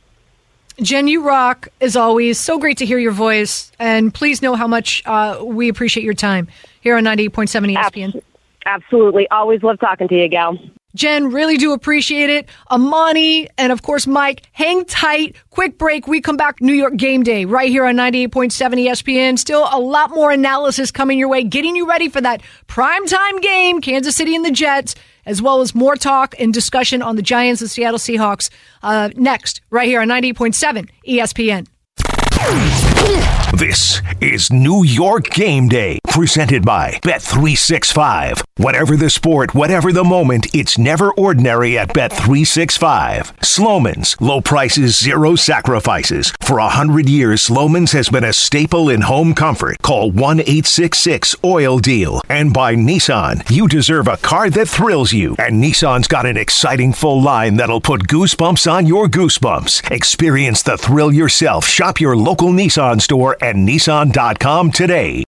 Jen, you rock, as always. So great to hear your voice. And please know how much uh, we appreciate your time here on ninety-eight point seven E S P N. Absolutely. Always love talking to you, gal. Jen, really do appreciate it. Imani and, of course, Mike, hang tight. Quick break. We come back New York game day right here on ninety-eight point seven E S P N. Still a lot more analysis coming your way, getting you ready for that primetime game, Kansas City and the Jets, as well as more talk and discussion on the Giants and Seattle Seahawks uh, next right here on ninety-eight point seven E S P N. This is New York Game Day, presented by Bet three sixty-five. Whatever the sport, whatever the moment, it's never ordinary at Bet three sixty-five. Sloman's, low prices, zero sacrifices. For a hundred years, Sloman's has been a staple in home comfort. Call one eight six six oil deal. And by Nissan, you deserve a car that thrills you. And Nissan's got an exciting full line that'll put goosebumps on your goosebumps. Experience the thrill yourself. Shop your local Nissan store and Nissan dot com today.